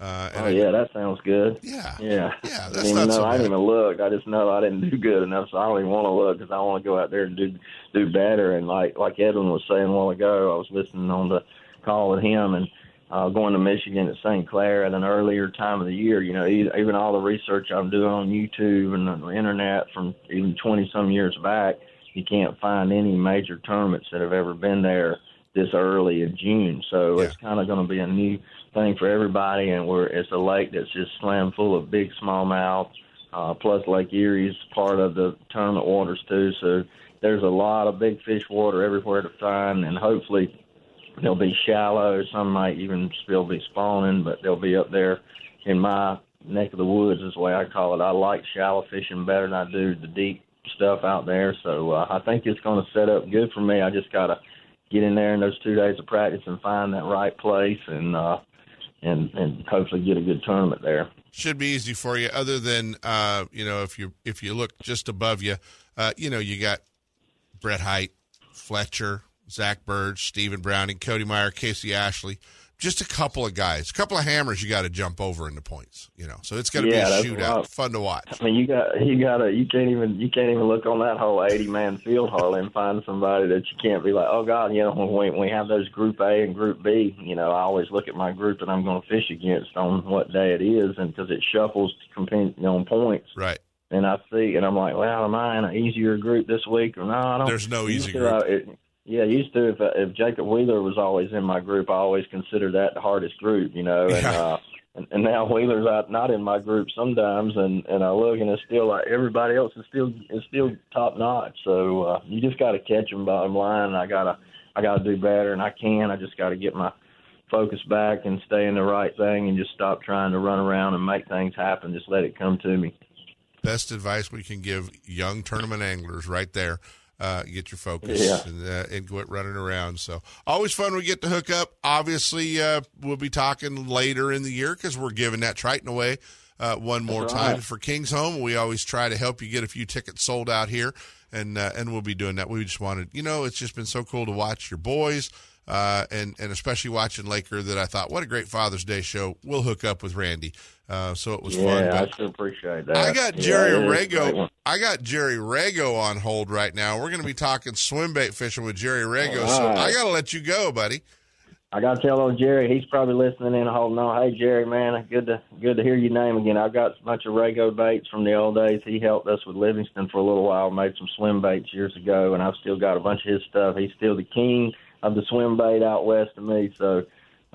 Uh, and oh, yeah, I, that sounds good. Yeah. Yeah. yeah that's I, didn't not know, so I didn't even look. I just know I didn't do good enough, so I don't even want to look because I want to go out there and do do better. And like, like Edwin was saying a while ago, I was listening on the call with him, and Uh, going to Michigan at Saint Clair at an earlier time of the year. You know, even all the research I'm doing on YouTube and the internet from even twenty-some years back, you can't find any major tournaments that have ever been there this early in June. So yeah. It's kind of going to be a new thing for everybody, and we're it's a lake that's just slammed full of big smallmouth, uh, plus Lake Erie's part of the tournament waters too. So there's a lot of big fish water everywhere to find, and hopefully – they'll be shallow. Some might even still be spawning, but they'll be up there in my neck of the woods is the way I call it. I like shallow fishing better than I do the deep stuff out there. So uh, I think it's going to set up good for me. I just got to get in there in those two days of practice and find that right place and uh, and and hopefully get a good tournament there. Should be easy for you. Other than uh, you know, if you if you look just above you, uh, you know, you got Brett Height, Fletcher, Zach Burge, Stephen Browning, Cody Meyer, Casey Ashley. Just a couple of guys, a couple of hammers you got to jump over in the points, you know. So it's going to yeah, be a shootout, right. Fun to watch. I mean, you got you got to you can't even you can't even look on that whole eighty man field hole and find somebody that you can't be like, oh God, you know, when we, we have those Group A and Group B, you know, I always look at my group that I'm going to fish against on what day it is, and because it shuffles depending on points, right? And I see, and I'm like, well, am I in an easier group this week or no? I don't. There's no easy group. I, it, Yeah, used to, if, if Jacob Wheeler was always in my group, I always considered that the hardest group, you know. And, yeah. uh, and, and now Wheeler's out, not in my group sometimes, and, and I look, and it's still like everybody else is still is still top notch. So uh, you just got to catch them bottom line. And I gotta I gotta do better, and I can. I just got to get my focus back and stay in the right thing, and just stop trying to run around and make things happen. Just let it come to me. Best advice we can give young tournament anglers, right there. Uh, get your focus yeah. and, uh, and quit running around. So always fun. We get to hook up. Obviously, uh, we'll be talking later in the year because we're giving that Triton away uh, one more right. time for King's Home. We always try to help you get a few tickets sold out here, and uh, and we'll be doing that. We just wanted, you know, it's just been so cool to watch your boys, uh, and and especially watching Laker. That I thought, what a great Father's Day show. We'll hook up with Randy. Uh, so it was yeah, fun. Yeah, I still appreciate that. I got Jerry yeah, Rago. I got Jerry Rago on hold right now. We're going to be talking swim bait fishing with Jerry Rago. Right. So I got to let you go, buddy. I got to tell old Jerry. He's probably listening in holding on. Hey, Jerry, man, good to good to hear your name again. I got a bunch of Rago baits from the old days. He helped us with Livingston for a little while, made some swim baits years ago, and I've still got a bunch of his stuff. He's still the king of the swim bait out west to me, so...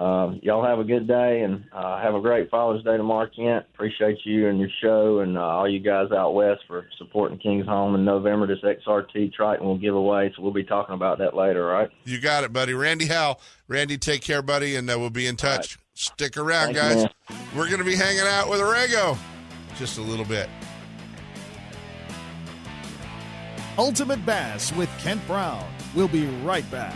Uh, y'all have a good day, and uh, have a great Father's Day tomorrow, Kent. Appreciate you and your show, and uh, all you guys out west for supporting King's Home in November. This X R T Triton will give away, so we'll be talking about that later, all right? You got it, buddy. Randy Howell. Randy, take care, buddy, and uh, we'll be in touch. Right. Stick around, Thanks, guys. Man. We're going to be hanging out with Rago just a little bit. Ultimate Bass with Kent Brown. We'll be right back.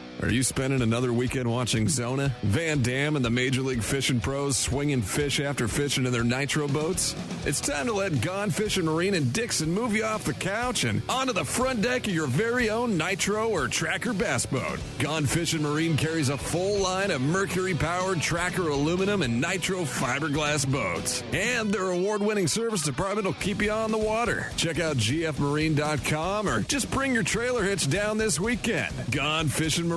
Are you spending another weekend watching Zona, Van Dam, and the Major League Fishing pros swinging fish after fishing in their nitro boats? It's time to let Gone Fishing Marine and Dixon move you off the couch and onto the front deck of your very own nitro or tracker bass boat. Gone Fishing Marine carries a full line of mercury-powered tracker aluminum and nitro fiberglass boats. And their award-winning service department will keep you on the water. Check out g f marine dot com or just bring your trailer hitch down this weekend. Gone Fishing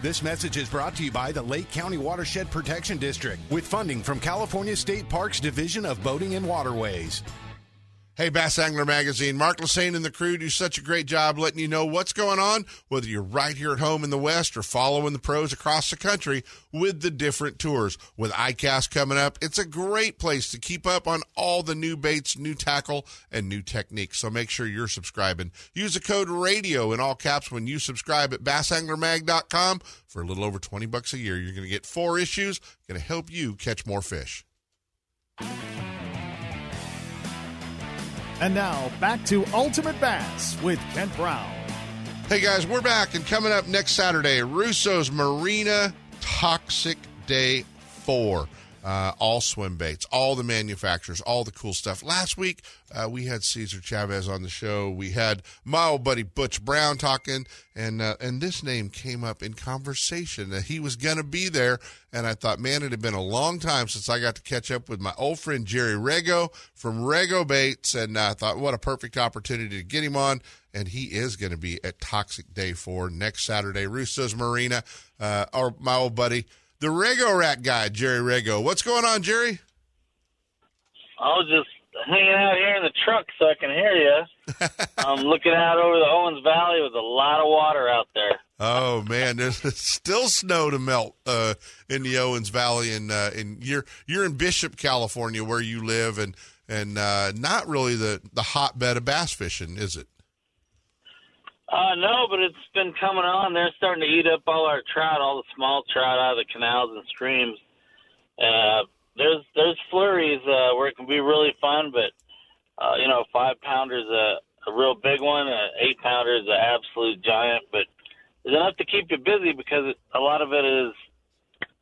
This message is brought to you by the Lake County Watershed Protection District with funding from California State Parks Division of Boating and Waterways. Hey, Bass Angler Magazine. Mark Lassane and the crew do such a great job letting you know what's going on, whether you're right here at home in the West or following the pros across the country with the different tours. With I C A S coming up, it's a great place to keep up on all the new baits, new tackle, and new techniques. So make sure you're subscribing. Use the code RADIO in all caps when you subscribe at bass angler mag dot com. For a little over twenty bucks a year, you're going to get four issues. Going to help you catch more fish. And now, back to Ultimate Bass with Kent Brown. Hey, guys, we're back. And coming up next Saturday, Russo's Marina Toxic Day Four. uh, all swim baits, all the manufacturers, all the cool stuff. Last week, uh, we had Cesar Chavez on the show. We had my old buddy Butch Brown talking, and uh, and this name came up in conversation that he was going to be there, and I thought, man, it had been a long time since I got to catch up with my old friend Jerry Rago from Rago Baits, and I thought, what a perfect opportunity to get him on. And he is going to be at Toxic Day Four next Saturday, Russo's Marina. Uh, our my old buddy, the Rago Rat guy, Jerry Rago. What's going on, Jerry? I was just hanging out here in the truck so I can hear you. I'm looking out over the Owens Valley with a lot of water out there. Oh man, there's still snow to melt uh, in the Owens Valley, and uh, and you're you're in Bishop, California, where you live, and and uh, not really the the hotbed of bass fishing, is it? Uh, no, but it's been coming on. They're starting to eat up all our trout, all the small trout out of the canals and streams. Uh, there's there's flurries uh, where it can be really fun, but, uh, you know, five-pounder's a, a real big one. An eight-pounder's an absolute giant, but it's enough to keep you busy because it, a lot of it is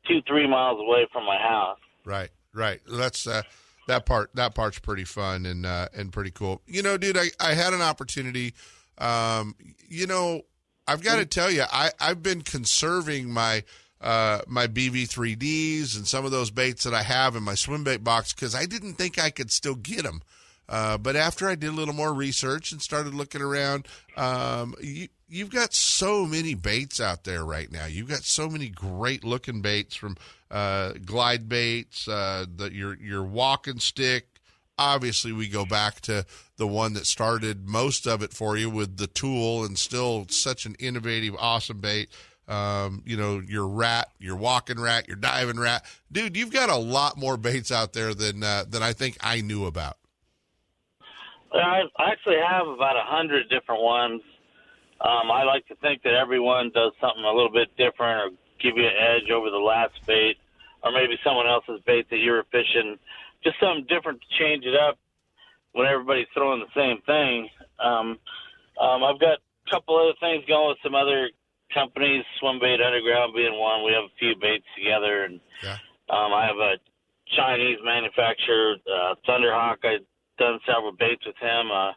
two, three miles away from my house. Right, right. That's uh, that part. That part's pretty fun and uh, and pretty cool. You know, dude, I, I had an opportunity – Um, you know, I've got to tell you, I, I've been conserving my, uh, my B V three Ds and some of those baits that I have in my swim bait box because I didn't think I could still get them. Uh, but after I did a little more research and started looking around, um, you, you've got so many baits out there right now. You've got so many great looking baits from, uh, glide baits, uh, the, your, your walking stick. Obviously, we go back to the one that started most of it for you with the tool, and still such an innovative, awesome bait. Um, you know, your rat, your walking rat, your diving rat. Dude, you've got a lot more baits out there than uh, than I think I knew about. I actually have about one hundred different ones. Um, I like to think that everyone does something a little bit different or give you an edge over the last bait or maybe someone else's bait that you were fishing. Just something different to change it up when everybody's throwing the same thing. Um, um, I've got a couple other things going with some other companies, Swim Bait Underground being one. We have a few baits together, and yeah. um, I have a Chinese manufacturer, uh, Thunderhawk. I've done several baits with him. Uh,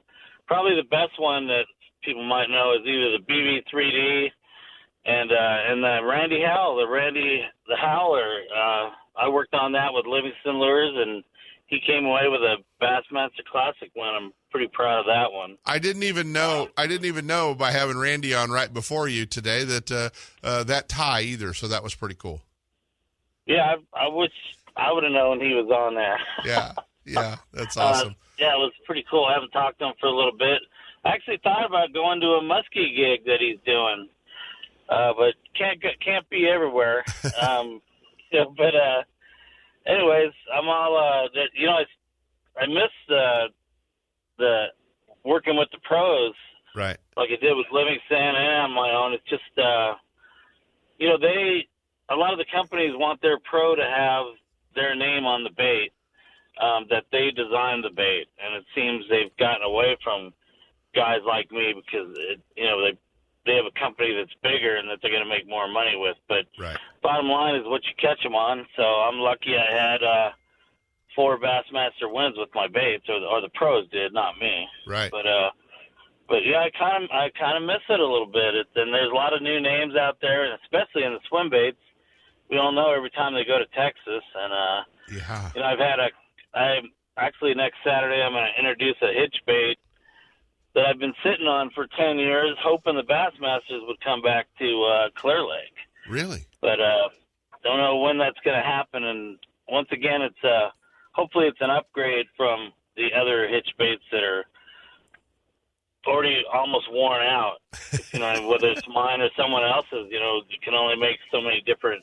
probably the best one that people might know is either the B V three D and uh, and the Randy Howell, the Randy the Howler. Uh, I worked on that with Livingston Lures, and he came away with a Bassmaster Classic one. I'm pretty proud of that one. I didn't even know. I didn't even know by having Randy on right before you today that uh, uh, that tie either. So that was pretty cool. Yeah, I, I wish I would have known he was on there. Yeah, yeah, that's awesome. Uh, yeah, it was pretty cool. I haven't talked to him for a little bit. I actually thought about going to a muskie gig that he's doing, uh, but can't can't be everywhere. Um, yeah, but uh, anyways, I'm all uh, you know. I I miss the the working with the pros, right? Like I did with Livingston and on my own. It's just uh, you know, they a lot of the companies want their pro to have their name on the bait, um, that they designed the bait, and it seems they've gotten away from guys like me because it, you know they. they have a company that's bigger and that they're going to make more money with. But right. Bottom line is what you catch them on. So I'm lucky I had uh, four Bassmaster wins with my baits, or the, or the pros did, not me. Right. But, uh, but yeah, I kind of I kind of miss it a little bit. It, and there's a lot of new names out there, and especially in the swim baits. We all know every time they go to Texas. And uh, yeah. you know, I've had a I'm actually next Saturday I'm going to introduce a hitch bait that I've been sitting on for ten years, hoping the Bassmasters would come back to uh, Clear Lake. Really? But uh, don't know when that's going to happen. And once again, it's uh, hopefully it's an upgrade from the other hitch baits that are already almost worn out. You know, whether it's mine or someone else's, you know, you can only make so many different,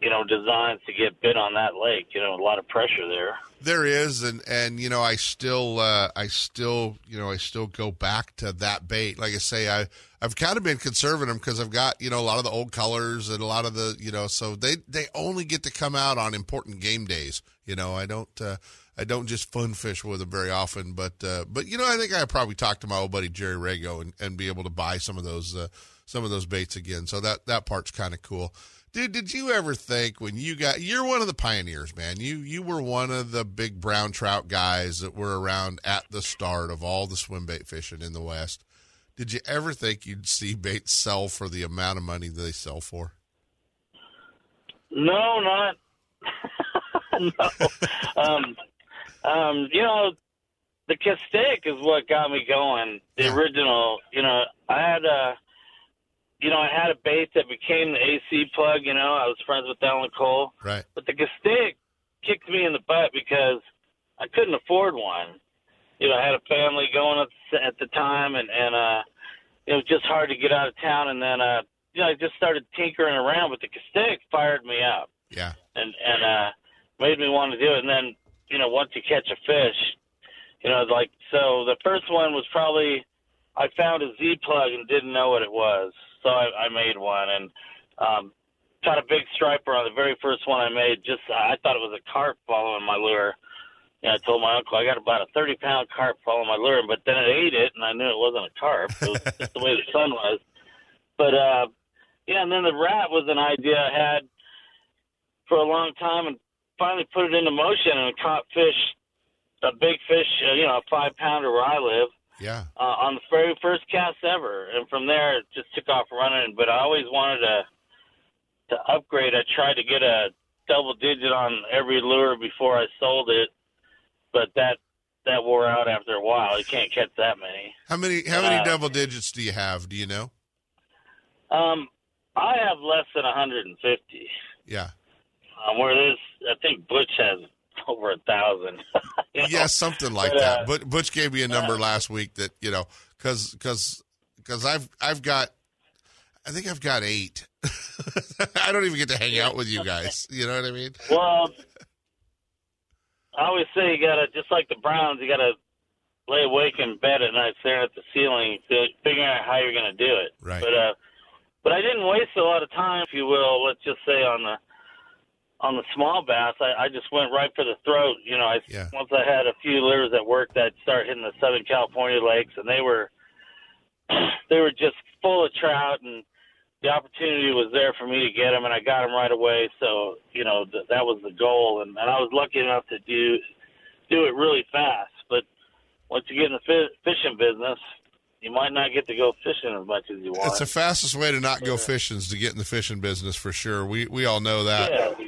you know, designs to get bit on that lake. You know, a lot of pressure there. There is, and, and you know, I still, uh, I still, you know, I still go back to that bait. Like I say, I, I've kind of been conservative because I've got, you know, a lot of the old colors and a lot of the, you know, so they, they only get to come out on important game days. You know, I don't, uh, I don't just fun fish with them very often, but, uh, but you know, I think I probably talk to my old buddy Jerry Rago and, and be able to buy some of those, uh, some of those baits again. So that, that part's kind of cool. Dude, did you ever think when you got, you're one of the pioneers, man. You you were one of the big brown trout guys that were around at the start of all the swim bait fishing in the West. Did you ever think you'd see baits sell for the amount of money that they sell for? No, not. no. um, um, you know, the Castaic is what got me going. The yeah. original, you know, I had a, you know, I had a bait that became the A C plug, you know. I was friends with Alan Cole. Right. But the Castaic kicked me in the butt because I couldn't afford one. You know, I had a family going at the time, and, and uh, it was just hard to get out of town. And then, uh, you know, I just started tinkering around, but the Castaic fired me up. Yeah. And, and uh, made me want to do it. And then, you know, once you catch a fish, you know, like, so the first one was probably, I found a Z plug and didn't know what it was. So I, I made one and um, caught a big striper on the very first one I made. Just I thought it was a carp following my lure. And I told my uncle I got about a thirty-pound carp following my lure, but then it ate it, and I knew it wasn't a carp. It was just the way the sun was. But, uh, yeah, and then the rat was an idea I had for a long time and finally put it into motion and caught fish, a big fish, you know, a five-pounder where I live. Yeah. Uh, on the very first cast ever, and from there it just took off running. But I always wanted to to upgrade. I tried to get a double digit on every lure before I sold it, but that that wore out after a while. You can't catch that many. How many? How many uh, double digits do you have? Do you know? Um, I have less than one hundred fifty. Yeah. Um, where there's, I think Butch has over a thousand. You know? Yeah, something like but, that. Uh, but Butch gave me a number uh, last week that, you know, because because because I've I've got, I think I've got eight. I don't even get to hang out with you guys. You know what I mean? Well, I always say you gotta, just like the Browns, you gotta lay awake in bed at night, staring at the ceiling, figuring out how you're gonna do it. Right. But uh, but I didn't waste a lot of time, if you will. Let's just say on the. On the small bass, I, I just went right for the throat. You know, I, yeah. once I had a few lures that worked, I'd start hitting the Southern California lakes, and they were they were just full of trout, and the opportunity was there for me to get them, and I got them right away. So, you know, th- that was the goal, and, and I was lucky enough to do do it really fast. But once you get in the fi- fishing business, you might not get to go fishing as much as you want. It's the fastest way to not go fishing is to get in the fishing business for sure. We we all know that. Yeah.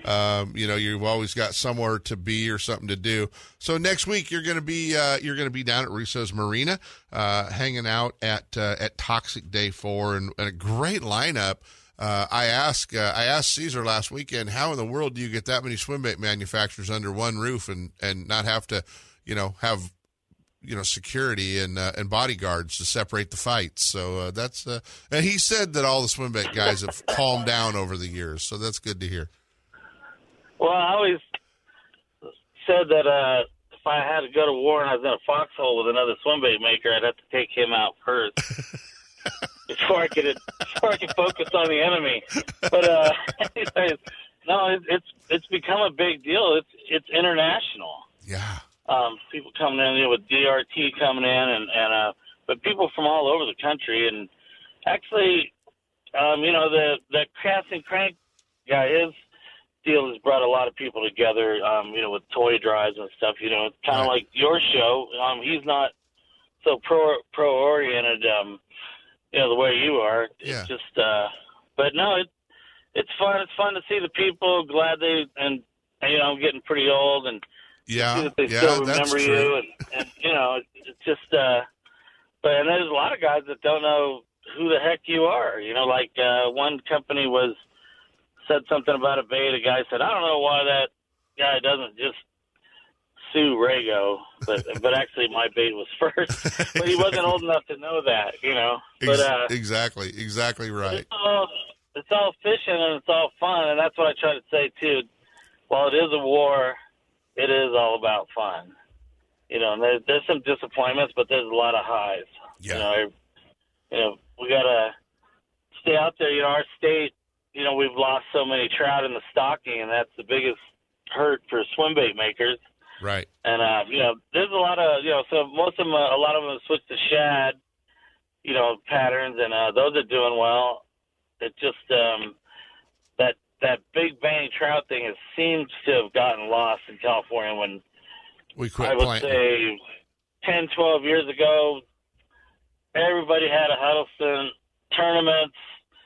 Um, you know, you've always got somewhere to be or something to do. So next week you're going to be uh, you're going to be down at Russo's Marina, uh, hanging out at uh, at Toxic Day Four, and, and a great lineup. Uh, I asked uh, I asked Cesar last weekend, how in the world do you get that many swim bait manufacturers under one roof and and not have to, you know, have you know, security and uh, and bodyguards to separate the fights. So uh, that's, uh, and he said that all the swim bait guys have calmed down over the years. So that's good to hear. Well, I always said that uh, if I had to go to war and I was in a foxhole with another swim bait maker, I'd have to take him out first before I could before I could focus on the enemy. But uh, anyways, no, it, it's it's become a big deal. It's it's international. Yeah. Um, people coming in, you know, with D R T coming in, and, and uh, but people from all over the country. And actually, um, you know, the, the Cast and Crank guy, his deal has brought a lot of people together, um, you know, with toy drives and stuff, you know, kind of like your show. Um, he's not so pro, pro-oriented, um, you know, the way you are. It's yeah. just, uh, but no, it, it's fun. It's fun to see the people. Glad they, and, and you know, I'm getting pretty old, and yeah, that they yeah, still remember that's true. You, and, and you know, it's just. Uh, but and there's a lot of guys that don't know who the heck you are. You know, like uh, one company was said something about a bait. A guy said, "I don't know why that guy doesn't just sue Rago," but but actually, my bait was first. But he wasn't old enough to know that. You know, but uh, exactly, exactly right. It's all, it's all fishing and it's all fun, and that's what I try to say too. While it is a war, it is all about fun. You know, and there's, there's some disappointments, but there's a lot of highs. Yeah. You know, you know we got to stay out there. You know, our state, you know, we've lost so many trout in the stocking, and that's the biggest hurt for swim bait makers. Right. And, uh, you know, there's a lot of, you know, so most of them, a lot of them switch to shad, you know, patterns, and uh, those are doing well. It's just um, that that big bangy trout thing, it seems to have gotten lost in California when we quit I would playing. say ten, twelve years ago. Everybody had a Huddleston tournaments,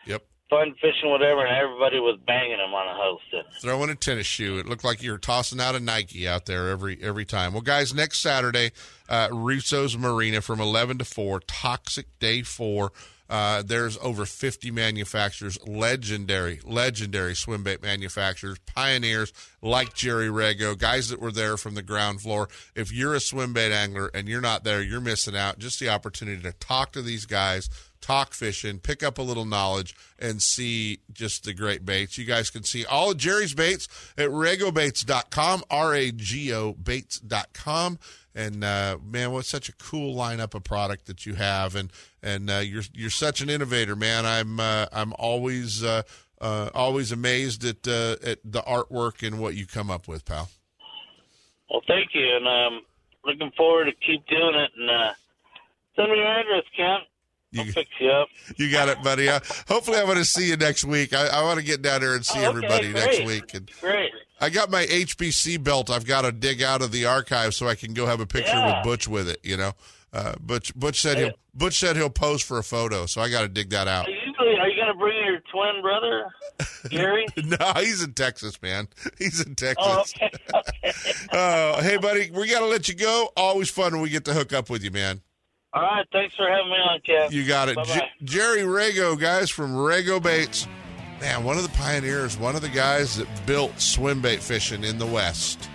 yep, fun fishing, whatever, and everybody was banging them on a Huddleston. Throwing a tennis shoe. It looked like you were tossing out a Nike out there every every time. Well, guys, next Saturday, uh, Russo's Marina from eleven to four, Toxic Day Four. Uh, there's over fifty manufacturers, legendary, legendary swim bait manufacturers, pioneers like Jerry Rago, guys that were there from the ground floor. If you're a swim bait angler and you're not there, you're missing out. Just the opportunity to talk to these guys, talk fishing, pick up a little knowledge, and see just the great baits. You guys can see all of Jerry's baits at rago baits dot com, R A G O baits dot com. And, uh, man, what's such a cool lineup of product that you have. And, and uh, you're you're such an innovator, man. I'm uh, I'm always uh, uh, always amazed at, uh, at the artwork and what you come up with, pal. Well, thank you. And I'm um, looking forward to keep doing it. And uh, send me your address, Kent. You, I'll fix you up. You got it, buddy. Uh, hopefully I want to see you next week. I, I want to get down there and see oh, okay, everybody great. next week. And great. I got my H B C belt. I've got to dig out of the archive so I can go have a picture yeah. with Butch with it, you know. Uh, Butch Butch said, hey. he'll, Butch said he'll pose for a photo, so I got to dig that out. Are you, are you going to bring your twin brother, Gary? No, he's in Texas, man. He's in Texas. Oh, okay. okay. uh, hey, buddy, we got to let you go. Always fun when we get to hook up with you, man. All right, thanks for having me on, Kev. You got it. J- Jerry Rago, guys, from Rago Baits. Man, one of the pioneers, one of the guys that built swimbait fishing in the West.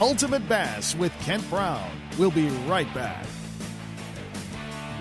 Ultimate Bass with Kent Brown. We'll be right back.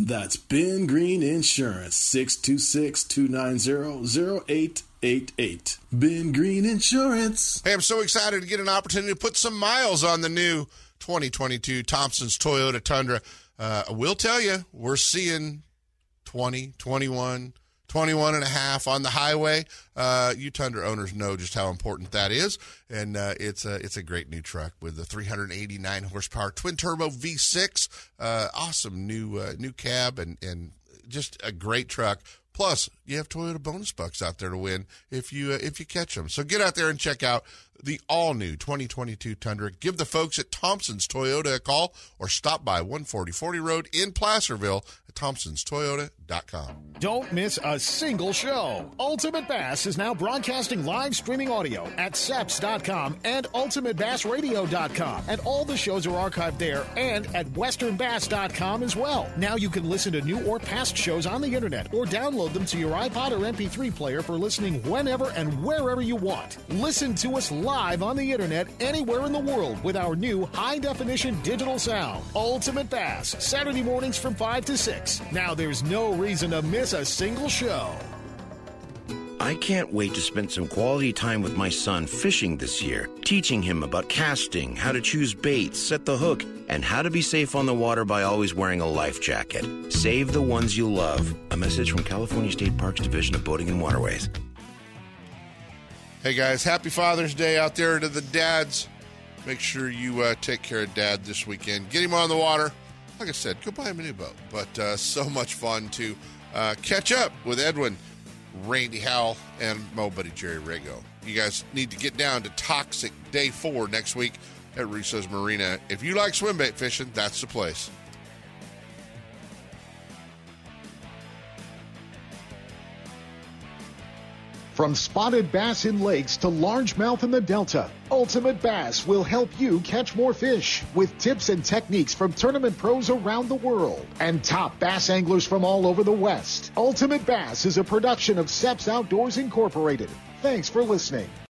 That's Ben Green Insurance, six two six, two nine zero, zero eight eight eight. Ben Green Insurance. Hey, I'm so excited to get an opportunity to put some miles on the new twenty twenty-two Thompson's Toyota Tundra. Uh, I will tell you, we're seeing twenty, twenty-one, twenty-one and a half on the highway. Uh, you Tundra owners know just how important that is. And uh, it's a it's a great new truck with a three hundred eighty-nine horsepower twin turbo V six. Uh, awesome new uh, new cab and, and just a great truck. Plus, you have Toyota bonus bucks out there to win if you uh, if you catch them. So get out there and check out the all-new twenty twenty-two Tundra. Give the folks at Thompson's Toyota a call or stop by one forty forty Road in Placerville at thompsons toyota dot com. Don't miss a single show. Ultimate Bass is now broadcasting live streaming audio at seps dot com and ultimate bass radio dot com. And all the shows are archived there and at western bass dot com as well. Now you can listen to new or past shows on the internet or download them to your iPod or M P three player for listening whenever and wherever you want. Listen to us live. Live on the internet anywhere in the world with our new high-definition digital sound. Ultimate Bass, Saturday mornings from five to six. Now there's no reason to miss a single show. I can't wait to spend some quality time with my son fishing this year, teaching him about casting, how to choose baits, set the hook, and how to be safe on the water by always wearing a life jacket. Save the ones you love. A message from California State Parks Division of Boating and Waterways. Hey, guys, happy Father's Day out there to the dads. Make sure you uh, take care of Dad this weekend. Get him on the water. Like I said, go buy him a new boat. But uh, so much fun to uh, catch up with Edwin, Randy Howell, and my buddy Jerry Rago. You guys need to get down to Toxic Day Four next week at Russo's Marina. If you like swimbait fishing, that's the place. From spotted bass in lakes to largemouth in the Delta, Ultimate Bass will help you catch more fish with tips and techniques from tournament pros around the world and top bass anglers from all over the West. Ultimate Bass is a production of Seps Outdoors Incorporated. Thanks for listening.